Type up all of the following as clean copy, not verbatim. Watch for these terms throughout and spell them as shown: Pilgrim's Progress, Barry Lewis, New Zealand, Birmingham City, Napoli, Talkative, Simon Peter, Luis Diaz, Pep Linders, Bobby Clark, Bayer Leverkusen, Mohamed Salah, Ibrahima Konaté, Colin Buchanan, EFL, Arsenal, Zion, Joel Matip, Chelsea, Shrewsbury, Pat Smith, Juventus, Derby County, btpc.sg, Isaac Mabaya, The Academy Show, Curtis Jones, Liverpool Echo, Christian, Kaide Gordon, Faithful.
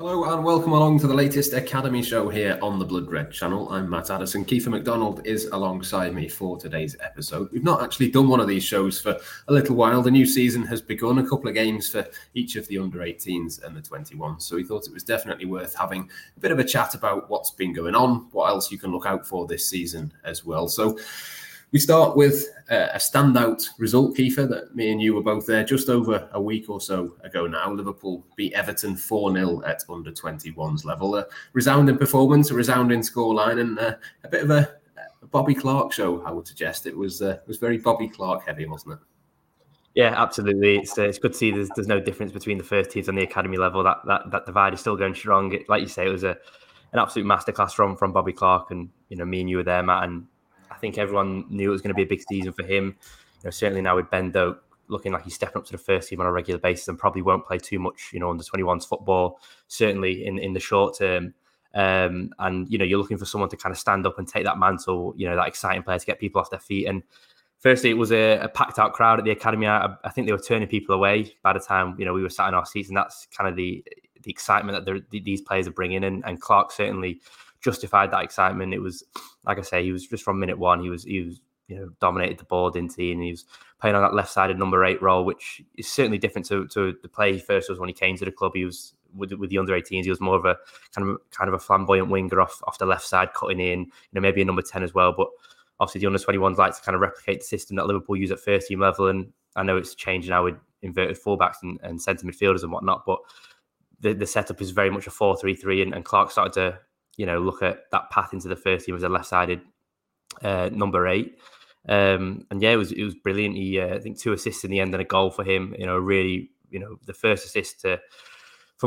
Hello and welcome along to the latest Academy show here on the Blood Red channel. I'm Matt Addison. Keifer MacDonald is alongside me for today's episode. We've not actually done one of these shows for a little while. The new season has begun, a couple of games for each of the under-18s and the 21s. So we thought it was definitely worth having a bit of a chat about what's been going on, what else you can look out for this season as well. So we start with a standout result, Keifer, that me and you were both there just over a week or so ago now. Liverpool beat Everton 4-0 at under-21s level. A resounding performance, a resounding scoreline, and a bit of a Bobby Clark show, I would suggest. It was very Bobby Clark heavy, wasn't it? Yeah, absolutely. It's good to see there's no difference between the first teams and the academy level. That divide is still going strong. Like you say, it was an absolute masterclass from Bobby Clark, and me and you were there, Matt, and I think everyone knew it was going to be a big season for him. Certainly now with Ben Doak looking like he's stepping up to the first team on a regular basis and probably won't play too much, under 21s football, certainly in the short term. And you're looking for someone to kind of stand up and take that mantle, that exciting player to get people off their feet. And firstly, it was a packed out crowd at the academy. I think they were turning people away by the time, we were sat in our seats. And that's kind of the excitement that these players are bringing. And Clark certainly justified that excitement. It was, like I say, he was just from minute one. He was dominated the ball, didn't he? And he was playing on that left-sided number 8 role, which is certainly different to the play he first was when he came to the club. He was with the under-18s. He was more of a kind of a flamboyant winger off the left side, cutting in. Maybe a number 10 as well. But obviously, the under-21s like to kind of replicate the system that Liverpool use at first team level. And I know it's changed now with inverted fullbacks and centre midfielders and whatnot. But the setup is very much a 4-3-3, and Clark started to look at that path into the first team as a left-sided number 8. It was brilliant. He, I think, 2 assists in the end and a goal for him. Really, the first assist for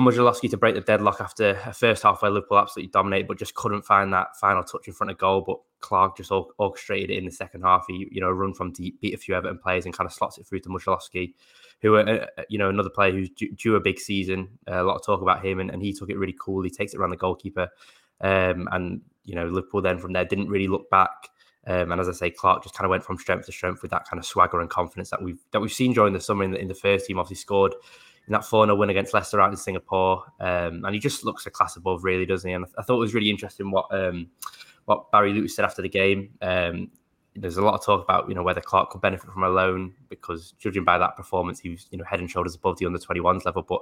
Musialowski to break the deadlock after a first half where Liverpool absolutely dominated, but just couldn't find that final touch in front of goal. But Clark just orchestrated it in the second half. He, run from deep, beat a few Everton players and kind of slots it through to Musialowski, who, another player who's due a big season. A lot of talk about him, and he took it really cool. He takes it around the goalkeeper. Liverpool then from there didn't really look back. And as I say, Clark just kind of went from strength to strength with that kind of swagger and confidence that we've seen during the summer in the first team. Obviously scored in that 4-0 win against Leicester out in Singapore. And he just looks a class above, really, doesn't he? And I thought it was really interesting what Barry Lewis said after the game. There's a lot of talk about, whether Clark could benefit from a loan, because judging by that performance, he was, head and shoulders above the under-21s level. But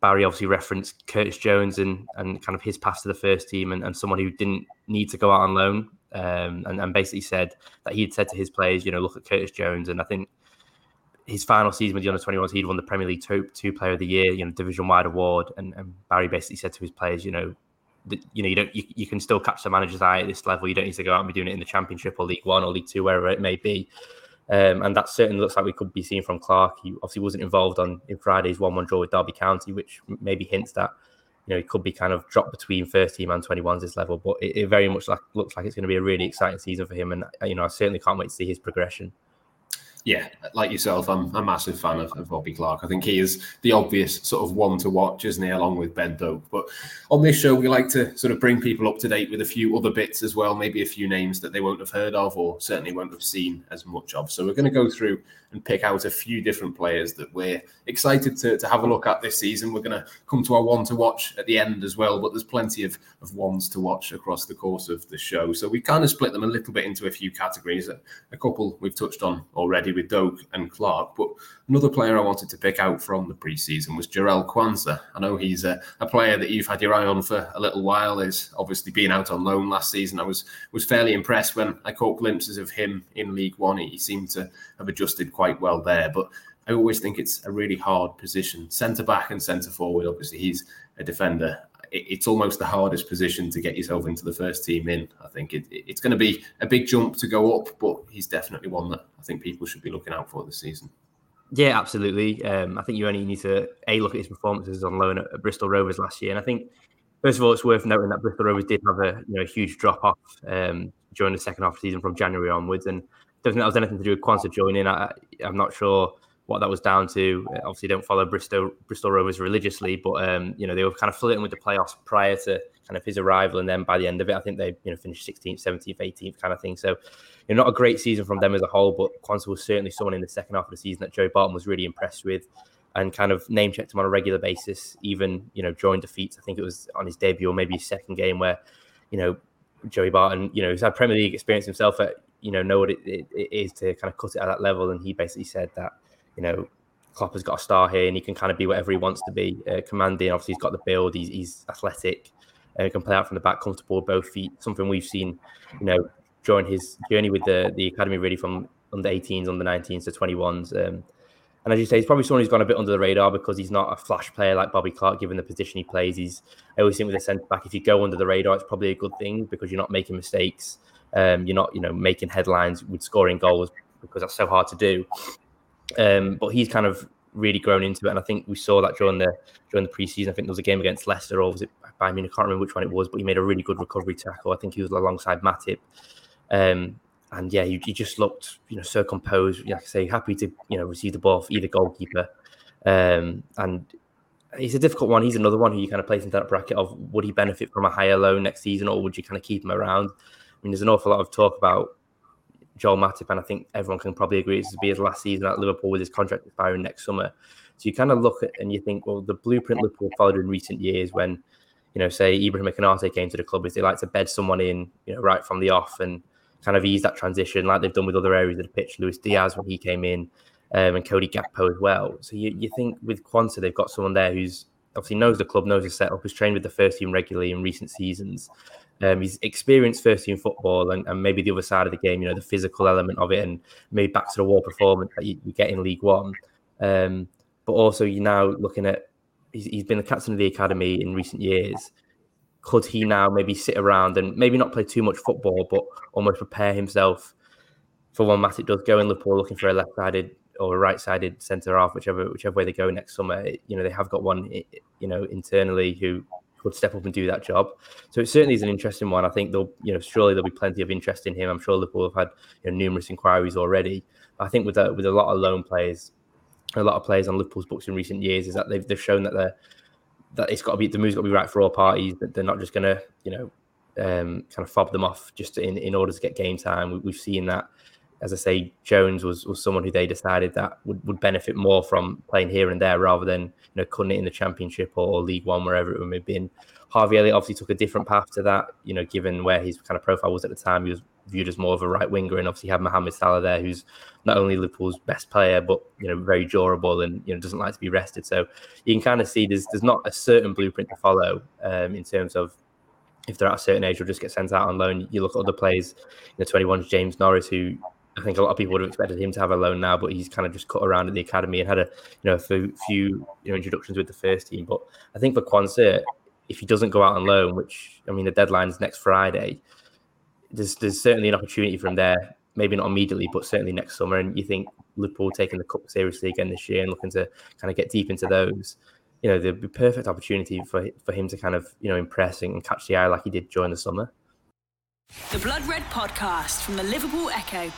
Barry obviously referenced Curtis Jones and kind of his pass to the first team and someone who didn't need to go out on loan, and basically said that he'd said to his players, look at Curtis Jones. And I think his final season with the under-21s, he'd won the Premier League Top 2 Player of the Year, division-wide award. And Barry basically said to his players, you can still catch the manager's eye at this level. You don't need to go out and be doing it in the Championship or League 1 or League 2, wherever it may be. And that certainly looks like we could be seeing from Clark. He obviously wasn't involved in Friday's 1-1 draw with Derby County, which maybe hints that he could be kind of dropped between first team and 21s this level. But it very much looks like it's going to be a really exciting season for him, and I certainly can't wait to see his progression. Yeah, like yourself, I'm a massive fan of Bobby Clark. I think he is the obvious sort of one to watch, isn't he, along with Ben Doak. But on this show, we like to sort of bring people up to date with a few other bits as well, maybe a few names that they won't have heard of or certainly won't have seen as much of. So we're going to go through and pick out a few different players that we're excited to have a look at this season. We're going to come to our one to watch at the end as well, but there's plenty of ones to watch across the course of the show. So we kind of split them a little bit into a few categories, a couple we've touched on already with Doak and Clark. But another player I wanted to pick out from the pre-season was Jarell Quansah. I know he's a player that you've had your eye on for a little while. He's obviously been out on loan last season. I was fairly impressed when I caught glimpses of him in League One. He seemed to have adjusted quite well there, but I always think it's a really hard position. Centre-back and centre-forward, obviously he's a defender. it's almost the hardest position to get yourself into the first team in. I think it's going to be a big jump to go up, but he's definitely one that I think people should be looking out for this season. Yeah, absolutely. I think you only need to look at his performances on loan at Bristol Rovers last year, and I think first of all it's worth noting that Bristol Rovers did have a huge drop off during the second half of the season from January onwards, and I don't think that was anything to do with Quansah joining. I'm not sure what that was down to. Obviously, don't follow Bristol Rovers religiously, but they were kind of flirting with the playoffs prior to kind of his arrival, and then by the end of it, I think they finished 16th, 17th, 18th kind of thing. So, not a great season from them as a whole, but Quansah was certainly someone in the second half of the season that Joey Barton was really impressed with, and kind of name checked him on a regular basis, even during defeats. I think it was on his debut or maybe his second game where Joey Barton, he's had Premier League experience himself at know what it is to kind of cut it at that level, and he basically said that. Klopp has got a star here, and he can kind of be whatever he wants to be, commanding. Obviously, he's got the build. He's athletic. He can play out from the back, comfortable with both feet. Something we've seen, during his journey with the academy, really from under 18s, under 19s to 21s. And as you say, he's probably someone who's gone a bit under the radar because he's not a flash player like Bobby Clark, given the position he plays. I always think with a centre back, if you go under the radar, it's probably a good thing because you're not making mistakes. You're not, making headlines with scoring goals because that's so hard to do. But he's kind of really grown into it, and I think we saw that during the preseason. I think there was a game against Leicester, or was it Bayern Munich? I can't remember which one it was, but he made a really good recovery tackle. I think he was alongside Matip, and yeah, he just looked, so composed. Like I say, happy to receive the ball for either goalkeeper, and he's a difficult one. He's another one who you kind of place into that bracket of would he benefit from a higher loan next season, or would you kind of keep him around? I mean, there's an awful lot of talk about Joel Matip, and I think everyone can probably agree it's to be his last season at Liverpool with his contract expiring next summer. So you kind of look at and you think, well, the blueprint Liverpool followed in recent years when, say Ibrahima Konaté came to the club is they like to bed someone in, right from the off and kind of ease that transition like they've done with other areas of the pitch. Luis Diaz when he came in, and Cody Gakpo as well. So you think with Quansah, they've got someone there who's obviously knows the club, knows the setup, who's trained with the first team regularly in recent seasons. He's experienced first-team football and maybe the other side of the game, the physical element of it and maybe back-to-the-wall performance that you get in League One. But also you're now looking at he's been the captain of the academy in recent years. Could he now maybe sit around and maybe not play too much football but almost prepare himself for when Matip does go in Liverpool looking for a left-sided or a right-sided centre-half, whichever way they go next summer? They have got one internally who would step up and do that job. So it certainly is an interesting one. I think they'll, surely there'll be plenty of interest in him. I'm sure Liverpool have had numerous inquiries already. I think with a lot of loan players, a lot of players on Liverpool's books in recent years is that they've shown that it's got to be, the move's got to be right for all parties, that they're not just going to, kind of fob them off just in order to get game time. We've seen that, as I say, Jones was someone who they decided that would benefit more from playing here and there rather than cutting it in the Championship or League One, wherever it would have been. Harvey Elliott obviously took a different path to that, given where his kind of profile was at the time. He was viewed as more of a right winger, and obviously had Mohamed Salah there, who's not only Liverpool's best player, but very durable and doesn't like to be rested. So you can kind of see there's not a certain blueprint to follow in terms of. If they're at a certain age, they'll just get sent out on loan. You look at other players, 21's James Norris, who I think a lot of people would have expected him to have a loan now, but he's kind of just cut around at the academy and had a few introductions with the first team. But I think for Quansah, if he doesn't go out on loan, which I mean the deadline's next Friday, there's certainly an opportunity for him there. Maybe not immediately, but certainly next summer. And you think Liverpool taking the cup seriously again this year and looking to kind of get deep into those. There'd be perfect opportunity for him to kind of impress and catch the eye like he did during the summer. The Blood Red podcast from the Liverpool Echo.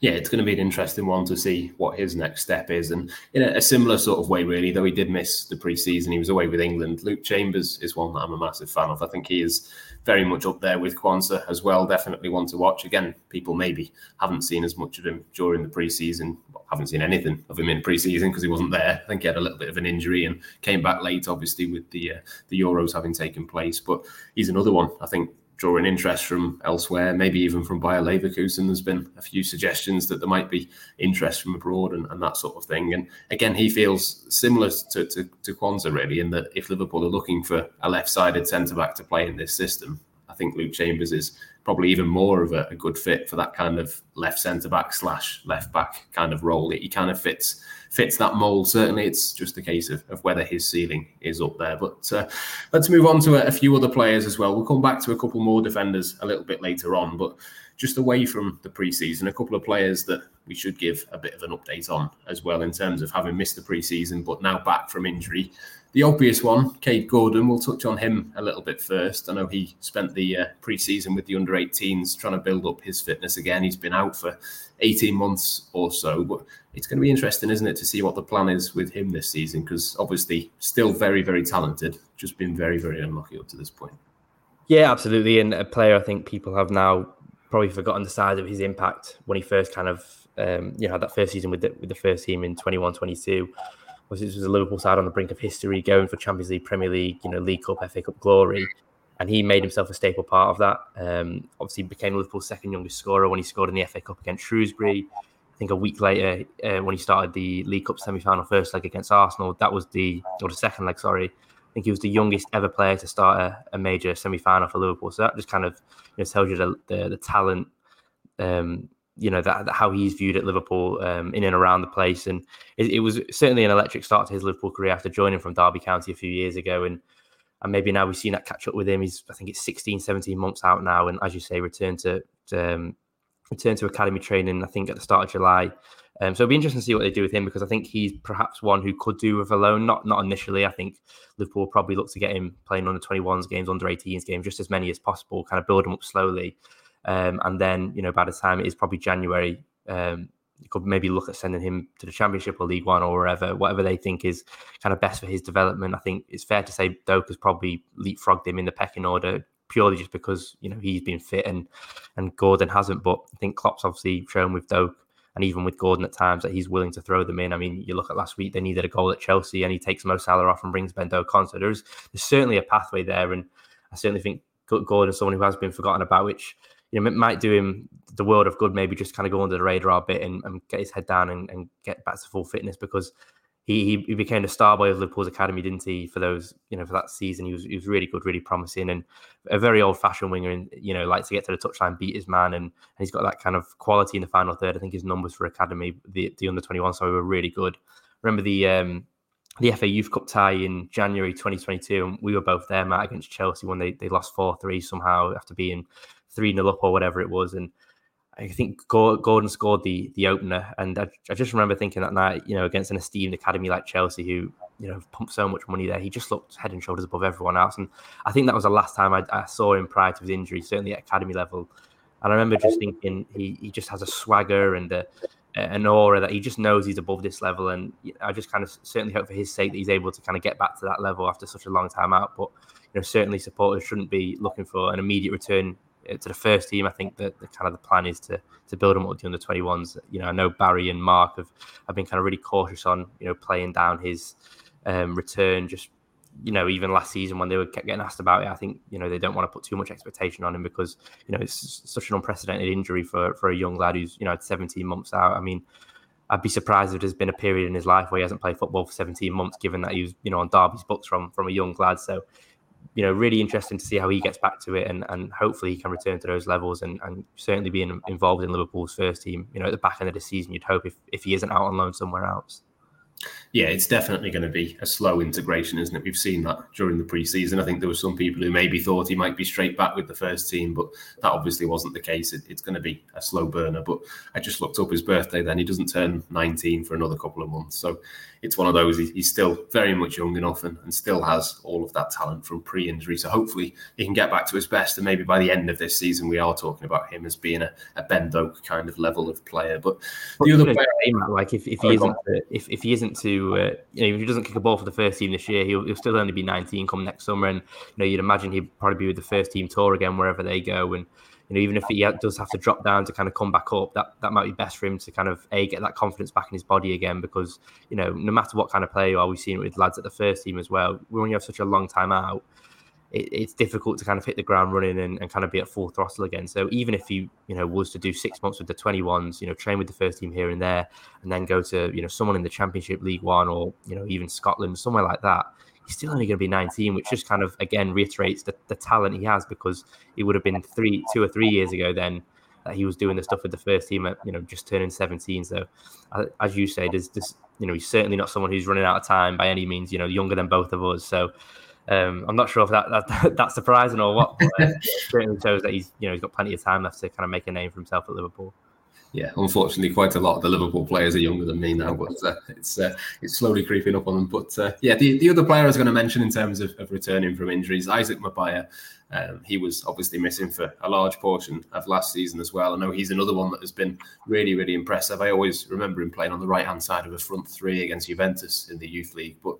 Yeah, it's going to be an interesting one to see what his next step is. And in a similar sort of way, really, though he did miss the pre-season, he was away with England. Luke Chambers is one that I'm a massive fan of. I think he is very much up there with Quansah as well. Definitely one to watch. Again, people maybe haven't seen as much of him during the pre-season. Haven't seen anything of him in pre-season because he wasn't there. I think he had a little bit of an injury and came back late, obviously, with the Euros having taken place. But he's another one, I think, drawing interest from elsewhere, maybe even from Bayer Leverkusen. There's been a few suggestions that there might be interest from abroad and that sort of thing. And again, he feels similar to Quansah, really, in that if Liverpool are looking for a left-sided centre-back to play in this system, I think Luke Chambers is probably even more of a good fit for that kind of left centre-back / left-back kind of role. He kind of fits fits that mould. Certainly, it's just a case of whether his ceiling is up there. But let's move on to a few other players as well. We'll come back to a couple more defenders a little bit later on, but just away from the pre-season, a couple of players that we should give a bit of an update on as well in terms of having missed the pre-season, but now back from injury. The obvious one, Kaide Gordon, we'll touch on him a little bit first. I know he spent the pre-season with the under-18s trying to build up his fitness again. He's been out for 18 months or so, but it's going to be interesting, isn't it, to see what the plan is with him this season, because obviously still very, very talented, just been very, very unlucky up to this point. Yeah, absolutely. And a player I think people have now probably forgotten the size of his impact when he first kind of, had that first season with the first team in 21-22. This was a Liverpool side on the brink of history, going for Champions League, Premier League, League Cup, FA Cup glory. And he made himself a staple part of that. Obviously became Liverpool's second youngest scorer when he scored in the FA Cup against Shrewsbury. I think a week later, when he started the League Cup semi-final first leg against Arsenal, the second leg, I think he was the youngest ever player to start a major semi-final for Liverpool. So that just kind of tells you the talent, that how he's viewed at Liverpool in and around the place. And it was certainly an electric start to his Liverpool career after joining from Derby County a few years ago. And maybe now we've seen that catch up with him. He's, I think it's 16, 17 months out now. And as you say, returned to academy training, I think at the start of July. So it'll be interesting to see what they do with him, because I think he's perhaps one who could do with a loan. Not initially. I think Liverpool probably look to get him playing under 21s games, under 18s games, just as many as possible, kind of build him up slowly. And then, by the time it is probably January, you could maybe look at sending him to the Championship or League One or whatever they think is kind of best for his development. I think it's fair to say Doak has probably leapfrogged him in the pecking order, purely just because, he's been fit and Gordon hasn't. But I think Klopp's obviously shown with Doak and even with Gordon at times that he's willing to throw them in. I mean, you look at last week, they needed a goal at Chelsea and he takes Mo Salah off and brings Ben Doak on. So there's certainly a pathway there. And I certainly think Gordon is someone who has been forgotten about, which it might do him the world of good, maybe just kind of go under the radar a bit and get his head down and get back to full fitness, because he became the star boy of Liverpool's academy, didn't he, for those, for that season. He was really good, really promising, and a very old fashioned winger, and, likes to get to the touchline, beat his man. And he's got that kind of quality in the final third. I think his numbers for academy, the under 21, so were really good. Remember the FA Youth Cup tie in January 2022, and we were both there, Matt, against Chelsea when they lost 4-3 somehow after being 3-0 up or whatever it was. And I think Gordon scored the opener. And I just remember thinking that night, against an esteemed academy like Chelsea, who, pumped so much money there, he just looked head and shoulders above everyone else. And I think that was the last time I saw him prior to his injury, certainly at academy level. And I remember just thinking he just has a swagger and an aura that he just knows he's above this level. And I just kind of certainly hope for his sake that he's able to kind of get back to that level after such a long time out. But, certainly supporters shouldn't be looking for an immediate return to the first team. I think that the kind of the plan is to build them up with the under 21s. I know Barry and Mark have been kind of really cautious on playing down his return. Just even last season when they kept getting asked about it, I think they don't want to put too much expectation on him, because it's such an unprecedented injury for a young lad who's 17 months out. I mean, I'd be surprised if there's been a period in his life where he hasn't played football for 17 months, given that he was on Derby's books from a young lad. So. Really interesting to see how he gets back to it, and hopefully he can return to those levels and certainly be involved in Liverpool's first team, at the back end of the season, you'd hope, if he isn't out on loan somewhere else. Yeah, it's definitely going to be a slow integration, isn't it? We've seen that during the pre-season. I think there were some people who maybe thought he might be straight back with the first team, but that obviously wasn't the case. It's going to be a slow burner, but I just looked up his birthday then. He doesn't turn 19 for another couple of months. So it's one of those, he's still very much young enough and still has all of that talent from pre-injury. So hopefully he can get back to his best, and maybe by the end of this season, we are talking about him as being a Ben Doak kind of level of player. But the other player... Like if he doesn't kick a ball for the first team this year, he'll still only be 19 come next summer, and you'd imagine he'd probably be with the first team tour again wherever they go. And even if he does have to drop down to kind of come back up, that might be best for him to kind of get that confidence back in his body again, because no matter what kind of player you are, we've seen it with lads at the first team as well. When you have such a long time out, it's difficult to kind of hit the ground running and kind of be at full throttle again. So even if he, was to do 6 months with the 21s, train with the first team here and there, and then go to, someone in the Championship, League One, or, even Scotland, somewhere like that, he's still only going to be 19, which just kind of, again, reiterates the talent he has, because it would have been 2 or 3 years ago then that he was doing the stuff with the first team at, you know, just turning 17. So as you say, there's this, you know, he's certainly not someone who's running out of time by any means, you know, younger than both of us. So I'm not sure if that's surprising or what, but it certainly shows that he's, you know, he's got plenty of time left to kind of make a name for himself at Liverpool. Yeah, unfortunately, quite a lot of the Liverpool players are younger than me now, but it's slowly creeping up on them. But the other player I was going to mention in terms of returning from injuries, Isaac Mabaya. He was obviously missing for a large portion of last season as well. I know he's another one that has been really, really impressive. I always remember him playing on the right-hand side of a front three against Juventus in the youth league, but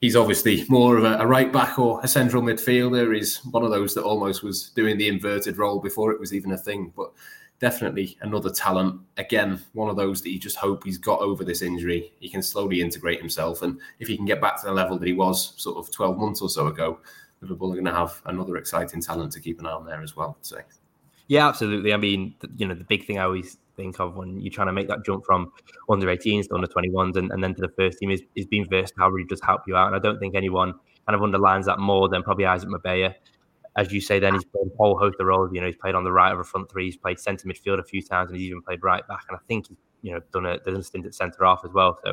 he's obviously more of a right back or a central midfielder. He's one of those that almost was doing the inverted role before it was even a thing, but definitely another talent. Again, one of those that you just hope he's got over this injury. He can slowly integrate himself. And if he can get back to the level that he was sort of 12 months or so ago, Liverpool are going to have another exciting talent to keep an eye on there as well, I'd say. Yeah, absolutely. I mean, you know, the big thing I always think of when you're trying to make that jump from under 18s to under 21s and then to the first team is being versatile really does help you out. And I don't think anyone kind of underlines that more than probably Isaac Mabaya. As you say, then he's played a whole host of roles. You know, he's played on the right of a front three. He's played centre midfield a few times, and he's even played right back. And I think he's, you know, done a stint at centre half as well. So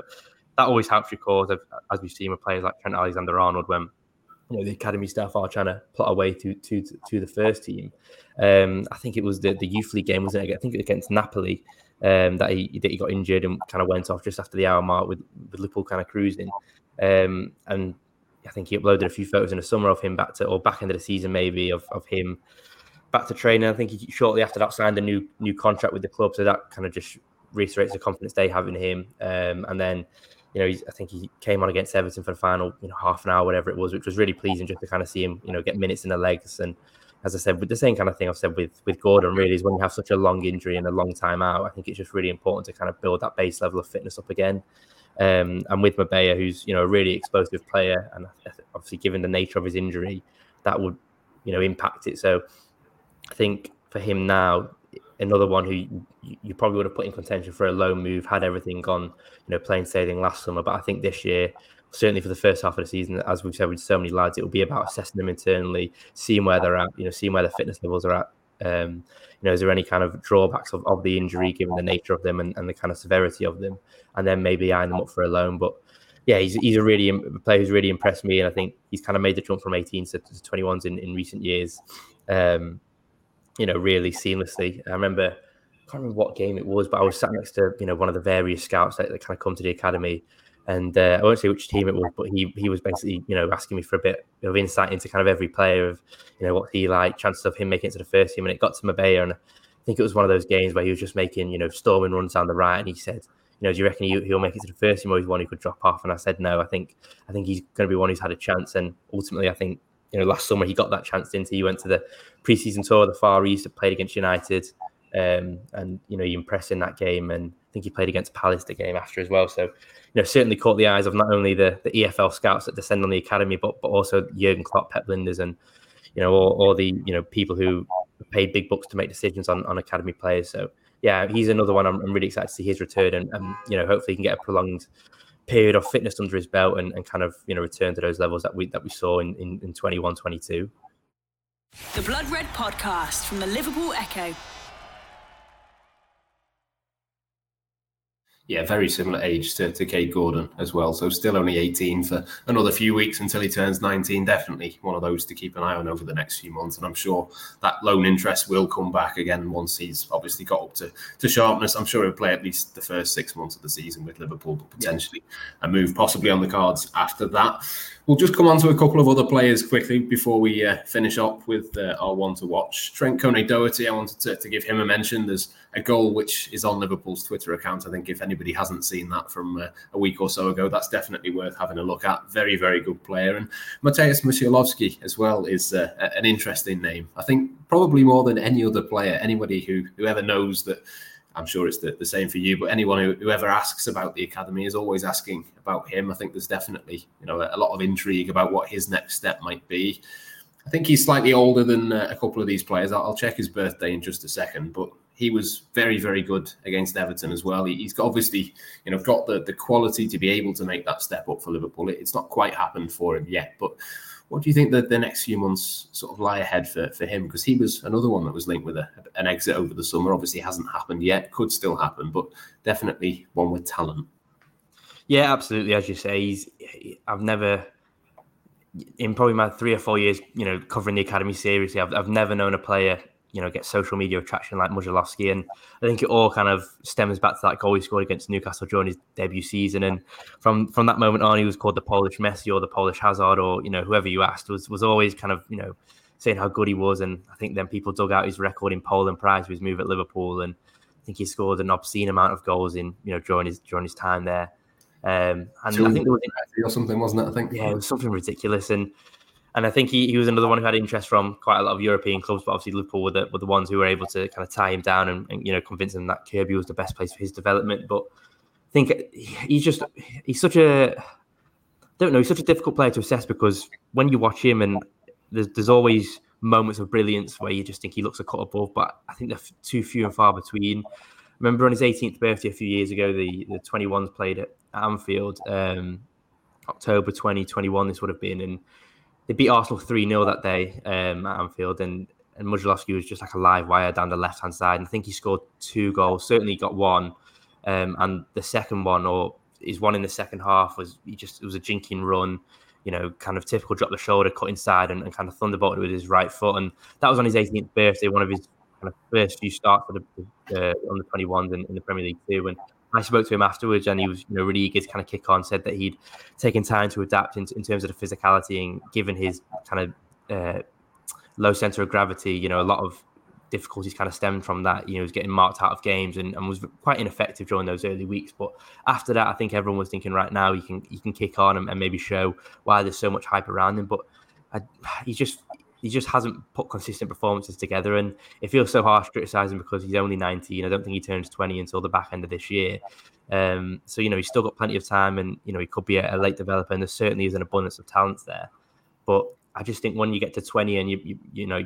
that always helps your cause, as we've seen with players like Trent Alexander-Arnold, when, you know, the academy staff are trying to plot a way to the first team. I think it was the youth league game, wasn't it? I think it was against Napoli that he got injured and kind of went off just after the hour mark with Liverpool kind of cruising, and I think he uploaded a few photos in the summer of him back into the season, maybe of him back to training. I think he shortly after that signed a new contract with the club. So that kind of just reiterates the confidence they have in him. And then, you know, I think he came on against Everton for the final, you know, half an hour, whatever it was, which was really pleasing just to kind of see him, you know, get minutes in the legs. And as I said, with the same kind of thing I've said with Gordon, really, is when you have such a long injury and a long time out, I think it's just really important to kind of build that base level of fitness up again. And with Mabaya, who's, you know, a really explosive player, and obviously given the nature of his injury, that would, you know, impact it. So I think for him now, another one who you probably would have put in contention for a loan move had everything gone, you know, plain sailing last summer. But I think this year, certainly for the first half of the season, as we've said with so many lads, it will be about assessing them internally, seeing where they're at, you know, seeing where their fitness levels are at. You know, is there any kind of drawbacks of the injury given the nature of them and the kind of severity of them, and then maybe eyeing them up for a loan. But yeah, he's a player who's really impressed me, and I think he's kind of made the jump from 18s to 21s in recent years, you know, really seamlessly. I can't remember what game it was, but I was sat next to, you know, one of the various scouts that kind of come to the academy. And I won't say which team it was, but he was basically, you know, asking me for a bit of insight into kind of every player, of, you know, what he liked, chances of him making it to the first team. And it got to Mabaya, and I think it was one of those games where he was just making, you know, storming runs down the right. And he said, you know, do you reckon he'll make it to the first team, or he's one who could drop off? And I said, no, I think he's going to be one who's had a chance. And ultimately, I think, you know, last summer he got that chance, didn't he? He went to the pre-season tour of the Far East and played against United. And, you know, he impressed in that game, and I think he played against Palace the game after as well. So, you know, certainly caught the eyes of not only the EFL scouts that descend on the academy, but also Jurgen Klopp, Pep Linders, and, you know, all the, you know, people who paid big bucks to make decisions on academy players. So yeah, he's another one I'm really excited to see his return, and you know, hopefully he can get a prolonged period of fitness under his belt and kind of, you know, return to those levels that we saw in 21-22. The Blood Red Podcast from the Liverpool Echo. Yeah, very similar age to Kaide Gordon as well. So still only 18 for another few weeks until he turns 19. Definitely one of those to keep an eye on over the next few months. And I'm sure that loan interest will come back again once he's obviously got up to sharpness. I'm sure he'll play at least the first 6 months of the season with Liverpool, but potentially a move possibly on the cards after that. We'll just come on to a couple of other players quickly before we finish up with our one to watch. Trent Alexander-Arnold, I wanted to give him a mention. There's a goal which is on Liverpool's Twitter account. I think if anybody hasn't seen that from a week or so ago, that's definitely worth having a look at. Very, very good player. And Mateusz Musialowski as well is an interesting name. I think probably more than any other player, anybody who ever knows that, I'm sure it's the same for you, but anyone who ever asks about the academy is always asking about him. I think there's definitely, you know, a lot of intrigue about what his next step might be. I think he's slightly older than a couple of these players. I'll check his birthday in just a second, but he was very, very good against Everton as well. He's obviously, you know, got the quality to be able to make that step up for Liverpool. It's not quite happened for him yet, but What do you think that the next few months sort of lie ahead for him? Because he was another one that was linked with an exit over the summer. Obviously, it hasn't happened yet. Could still happen, but definitely one with talent. Yeah, absolutely. As you say, I've never, in probably my 3 or 4 years, you know, covering the academy seriously, I've never known a player, you know, get social media attraction like Musialowski. And I think it all kind of stems back to that goal he scored against Newcastle during his debut season. And from that moment on, he was called the Polish Messi or the Polish Hazard, or, you know, whoever you asked was always kind of, you know, saying how good he was. And I think then people dug out his record in Poland prior to his move at Liverpool. And I think he scored an obscene amount of goals in, you know, during his time there. And I think there was or something, wasn't it? I think, yeah, it was something ridiculous. And I think he was another one who had interest from quite a lot of European clubs, but obviously Liverpool were the ones who were able to kind of tie him down and you know, convince him that Kirby was the best place for his development. But I think he's such a difficult player to assess, because when you watch him, and there's always moments of brilliance where you just think he looks a cut above, but I think they're too few and far between. I remember on his 18th birthday a few years ago, the 21s played at Anfield, October 2021 this would have been, and they beat Arsenal 3-0 that day at Anfield, and Musialowski was just like a live wire down the left-hand side, and I think he scored 2 goals, certainly got one, and the second one, or his one in the second half, it was a jinking run, you know, kind of typical drop the shoulder, cut inside, and kind of thunderbolted with his right foot, and that was on his 18th birthday, one of his kind of first few starts for the under 21s in the Premier League too, and I spoke to him afterwards, and he was, you know, really eager to kind of kick on, said that he'd taken time to adapt in terms of the physicality, and given his kind of low centre of gravity, you know, a lot of difficulties kind of stemmed from that. You know, he was getting marked out of games and was quite ineffective during those early weeks. But after that, I think everyone was thinking right now he can kick on and maybe show why there's so much hype around him. But he just hasn't put consistent performances together, and it feels so harsh criticising because he's only 19. I don't think he turns 20 until the back end of this year. So, you know, he's still got plenty of time, and, you know, he could be a late developer, and there certainly is an abundance of talent there. But I just think when you get to 20 and you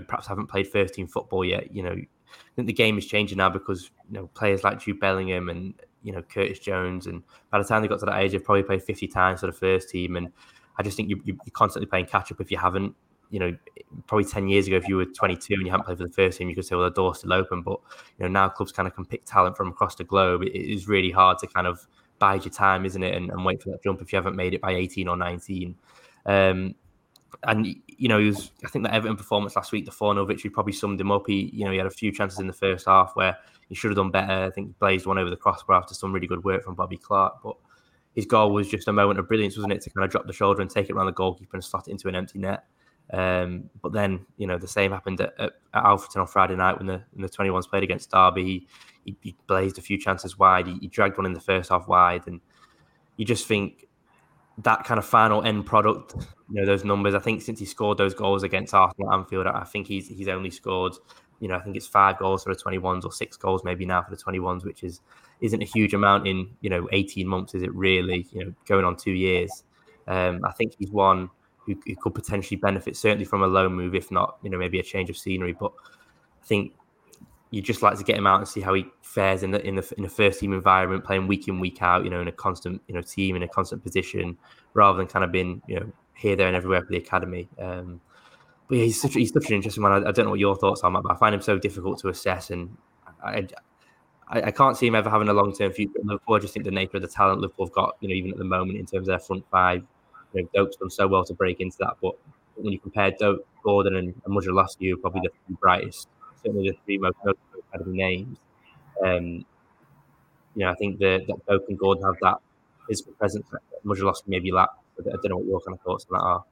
perhaps haven't played first-team football yet, you know, I think the game is changing now because, you know, players like Jude Bellingham and, you know, Curtis Jones, and by the time they got to that age, they've probably played 50 times for the first team. And I just think you're constantly playing catch-up if you haven't. You know, probably 10 years ago, if you were 22 and you hadn't played for the first team, you could say, well, the door's still open. But, you know, now clubs kind of can pick talent from across the globe. It is really hard to kind of bide your time, isn't it? And wait for that jump if you haven't made it by 18 or 19. And, you know, I think that Everton performance last week, the 4-0 victory, probably summed him up. He had a few chances in the first half where he should have done better. I think he blazed one over the crossbar after some really good work from Bobby Clark. But his goal was just a moment of brilliance, wasn't it? To kind of drop the shoulder and take it around the goalkeeper and slot it into an empty net. But then, you know, the same happened at Alfreton on Friday night when the 21s played against Derby. He blazed a few chances wide. He dragged one in the first half wide, and you just think that kind of final end product, you know, those numbers. I think since he scored those goals against Arsenal at Anfield, I think he's only scored, you know, I think it's 5 goals for the 21s or 6 goals maybe now for the 21s, which isn't a huge amount in, you know, 18 months, is it really? You know, going on 2 years. I think he's won. Who could potentially benefit certainly from a loan move, if not, you know, maybe a change of scenery. But I think you just like to get him out and see how he fares in the first team environment, playing week in, week out, you know, in a constant, you know, team, in a constant position, rather than kind of being, you know, here, there, and everywhere for the academy. But yeah, he's such an interesting one. I don't know what your thoughts are, Matt, but I find him so difficult to assess, and I can't see him ever having a long term future at Liverpool. I just think the nature of the talent Liverpool have got, you know, even at the moment in terms of their front five. You know, Doak's done so well to break into that, but when you compare Doak, Gordon, and Musialowski, who are probably the 3 brightest, certainly the 3 most notable academy names. You know, I think that Doak and Gordon have that physical presence that Musialowski maybe lacks. I don't know what your kind of thoughts on that are.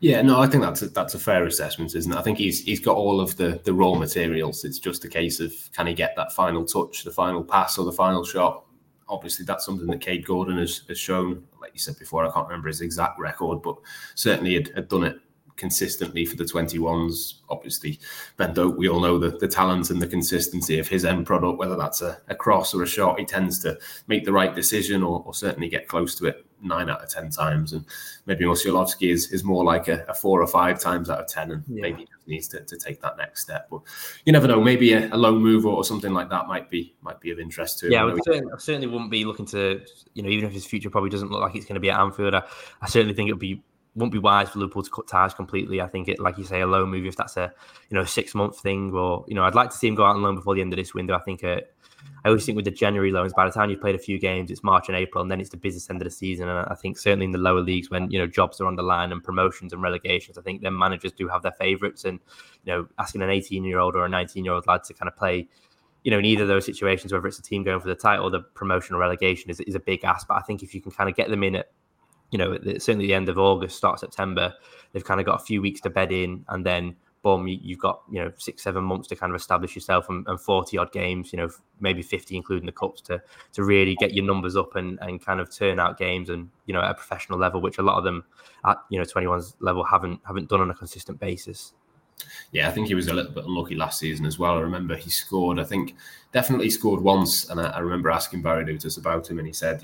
Yeah, no, I think that's a fair assessment, isn't it? I think he's got all of the raw materials. It's just a case of, can he get that final touch, the final pass, or the final shot? Obviously, that's something that Kaide Gordon has shown. Like you said before, I can't remember his exact record, but certainly had done it consistently for the 21s. Obviously, Ben Doak, we all know the talent and the consistency of his end product, whether that's a cross or a shot. He tends to make the right decision or certainly get close to it 9 out of 10 times. And maybe Musialowski is more like a 4 or 5 times out of 10, and yeah, maybe just needs to take that next step. But you never know, maybe a loan move or something like that might be of interest to him. Yeah, I certainly wouldn't be looking to, you know, even if his future probably doesn't look like it's going to be at Anfield, I certainly think it would be won't be wise for Liverpool to cut ties completely. I think it, like you say, a loan move, if that's a 6-month thing, or I'd like to see him go out on loan before the end of this window. I think I always think with the January loans, by the time you've played a few games, it's March and April, and then it's the business end of the season. And I think certainly in the lower leagues, when jobs are on the line and promotions and relegations, I think their managers do have their favourites. And asking an 18-year-old or a 19-year-old lad to kind of play, in either of those situations, whether it's a team going for the title or the promotion or relegation, is a big ask. But I think if you can kind of get them in at, certainly the end of August, start of September, they've kind of got a few weeks to bed in, and then boom, you've got 6-7 months to kind of establish yourself, and 40 odd games, maybe 50 including the cups, to really get your numbers up and kind of turn out games, and at a professional level, which a lot of them at 21's level haven't done on a consistent basis. Yeah, I think he was a little bit unlucky last season as well. I remember he scored, I think definitely scored once, and I remember asking Barry Lewis about him, and he said,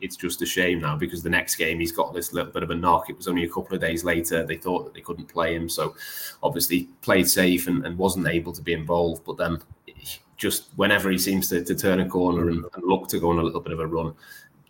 it's just a shame now, because the next game he's got this little bit of a knock. It was only a couple of days later. They thought that they couldn't play him, so obviously played safe and wasn't able to be involved. But then just whenever he seems to turn a corner and look to go on a little bit of a run,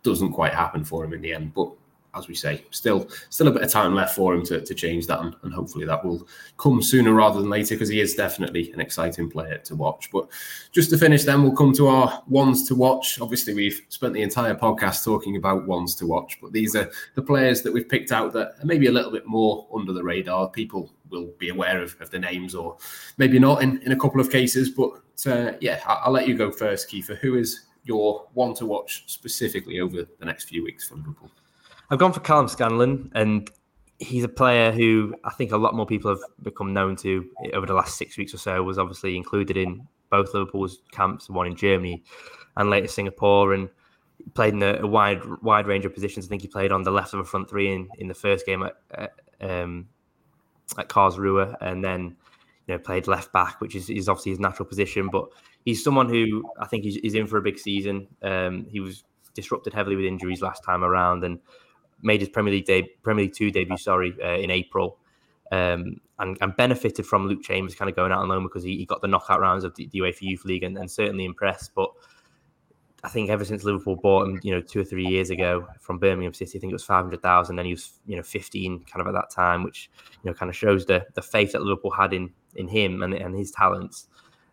doesn't quite happen for him in the end. But as we say, still a bit of time left for him to change that, and hopefully that will come sooner rather than later, because he is definitely an exciting player to watch. But just to finish then, we'll come to our ones to watch. Obviously, we've spent the entire podcast talking about ones to watch, but these are the players that we've picked out that are maybe a little bit more under the radar. People will be aware of the names, or maybe not in a couple of cases. But I'll let you go first, Keifer. Who is your one to watch specifically over the next few weeks for Liverpool? I've gone for Callum Scanlon, and he's a player who I think a lot more people have become known to over the last 6 weeks or so. Was obviously included in both Liverpool's camps, one in Germany and later Singapore, and played in a wide range of positions. I think he played on the left of a front three in the first game at Karlsruhe, and then played left back, which is obviously his natural position. But he's someone who I think is in for a big season. He was disrupted heavily with injuries last time around, and made his Premier League 2 debut, in April, and benefited from Luke Chambers kind of going out on loan, because he got the knockout rounds of the UEFA Youth League, and certainly impressed. But I think ever since Liverpool bought him, 2 or 3 years ago from Birmingham City, I think it was 500,000, and he was 15 kind of at that time, which kind of shows the faith that Liverpool had in him and his talents.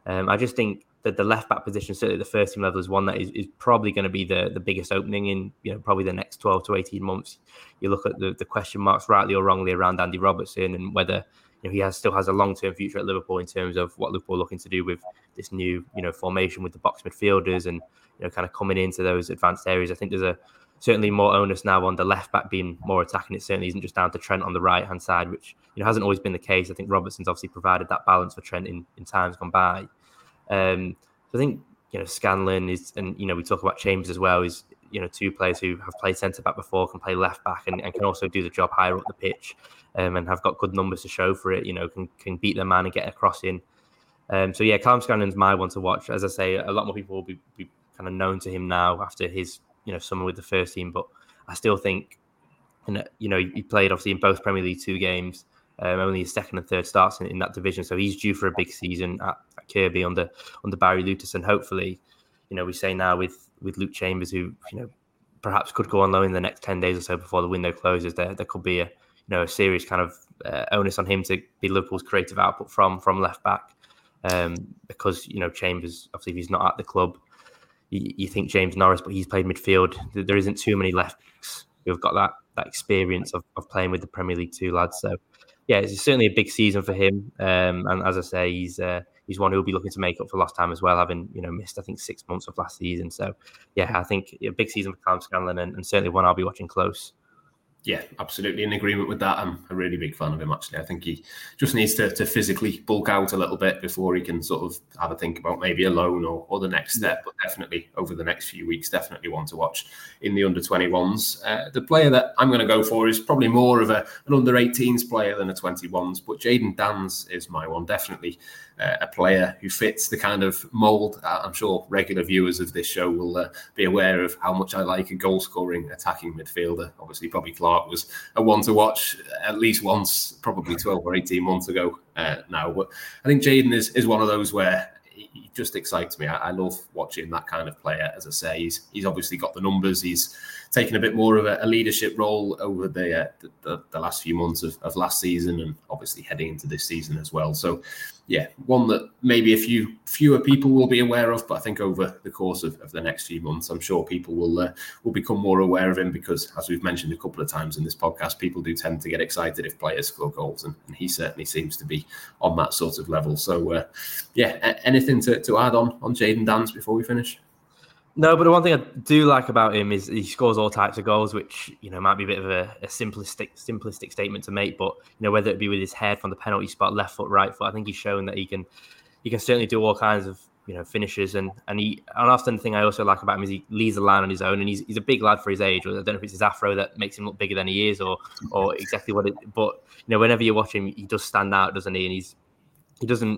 I just think that the left back position, certainly at the first team level, is one that is probably going to be the biggest opening in probably the next 12 to 18 months. You look at the question marks, rightly or wrongly, around Andy Robertson, and whether he still has a long term future at Liverpool in terms of what Liverpool are looking to do with this new formation with the box midfielders, and kind of coming into those advanced areas. I think there's certainly more onus now on the left back being more attacking. It certainly isn't just down to Trent on the right hand side, which hasn't always been the case. I think Robertson's obviously provided that balance for Trent in times gone by. So I think Scanlon is, and we talk about Chambers as well, is two players who have played centre back before, can play left back, and can also do the job higher up the pitch, and have got good numbers to show for it. Can beat their man and get a cross in. Callum Scanlon's my one to watch. As I say, a lot more people will be kind of known to him now after his summer with the first team, but I still think, he played obviously in both Premier League 2 games. Only his second and third starts in that division, so he's due for a big season at Kirby under Barry Lewis, and hopefully, we say now with Luke Chambers, who perhaps could go on loan in the next 10 days or so before the window closes, there could be a a serious kind of onus on him to be Liverpool's creative output from left back, because Chambers, obviously, if he's not at the club, you think James Norris, but he's played midfield. There isn't too many left backs who have got that experience of playing with the Premier League 2 lads, so. Yeah, it's certainly a big season for him, and as I say, he's one who'll be looking to make up for lost time as well, having missed I think 6 months of last season. So yeah, I think a big season for Callum Scanlon, and certainly one I'll be watching close. Yeah, absolutely in agreement with that. I'm a really big fan of him, actually. I think he just needs to physically bulk out a little bit before he can sort of have a think about maybe a loan or the next step. But definitely over the next few weeks, definitely one to watch in the under-21s. The player that I'm going to go for is probably more of an under-18s player than a 21s. But Jayden Danns is my one. Definitely a player who fits the kind of mould. I'm sure regular viewers of this show will be aware of how much I like a goal-scoring attacking midfielder. Obviously, Bobby Clark was a one to watch at least once, probably 12 or 18 months ago now. But I think Jayden is one of those where he just excites me. I love watching that kind of player. As I say, he's obviously got the numbers. He's taken a bit more of a leadership role over the last few months of last season, and obviously heading into this season as well. So, yeah, one that maybe a fewer people will be aware of, but I think over the course of the next few months, I'm sure people will become more aware of him, because, as we've mentioned a couple of times in this podcast, people do tend to get excited if players score goals, and he certainly seems to be on that sort of level. So, anything to add on Jayden Danns before we finish? No, but the one thing I do like about him is he scores all types of goals, which, you know, might be a bit of a simplistic statement to make, but, you know, whether it be with his head from the penalty spot, left foot, right foot, I think he's shown that he can certainly do all kinds of, you know, finishes, and often the thing I also like about him is he leaves the line on his own, and he's a big lad for his age. I don't know if it's his afro that makes him look bigger than he is, or exactly what it, but, you know, whenever you watch him, he does stand out, doesn't he? And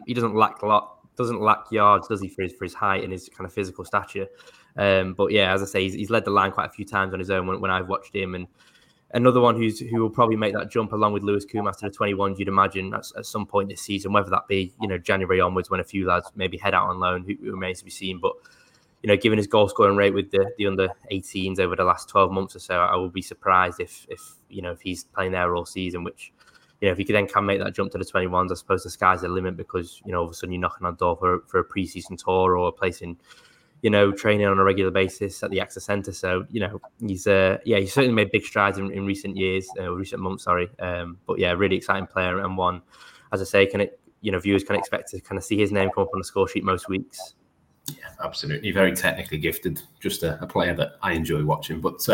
he doesn't lack a lot. Doesn't lack yards, does he, for his height and his kind of physical stature? But yeah, as I say, he's led the line quite a few times on his own when I've watched him. And another one who will probably make that jump along with Lewis Coombe after the 21s, you'd imagine at some point this season, whether that be, you know, January onwards, when a few lads maybe head out on loan, who remains to be seen. But, you know, given his goal scoring rate with the under 18s over the last 12 months or so, I would be surprised if he's playing there all season, which, you know, if you could then can make that jump to the 21s, I suppose the sky's the limit, because, you know, all of a sudden you're knocking on the door for a pre-season tour, or a place in, you know, training on a regular basis at the AXA Centre. So, you know, he's certainly made big strides in recent months. But yeah, really exciting player, and one, as I say, viewers can expect to kind of see his name come up on the score sheet most weeks. Yeah, absolutely. Very technically gifted. Just a player that I enjoy watching. But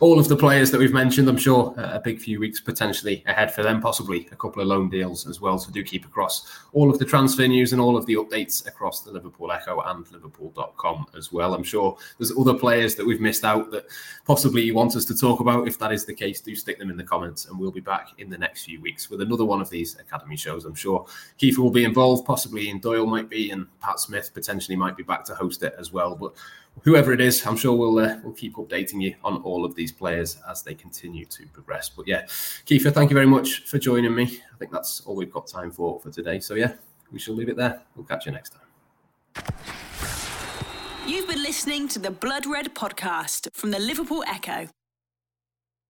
all of the players that we've mentioned, I'm sure a big few weeks potentially ahead for them, possibly a couple of loan deals as well. So do keep across all of the transfer news and all of the updates across the Liverpool Echo and Liverpool.com as well. I'm sure there's other players that we've missed out that possibly you want us to talk about. If that is the case, do stick them in the comments, and we'll be back in the next few weeks with another one of these academy shows. I'm sure Keifer will be involved, possibly Ian Doyle might be, and Pat Smith potentially might be back to host it as well. But whoever it is, I'm sure we'll keep updating you on all of these players as they continue to progress. But yeah, Keifer, thank you very much for joining me. I think that's all we've got time for today. So yeah, we shall leave it there. We'll catch you next time. You've been listening to the Blood Red podcast from the Liverpool Echo.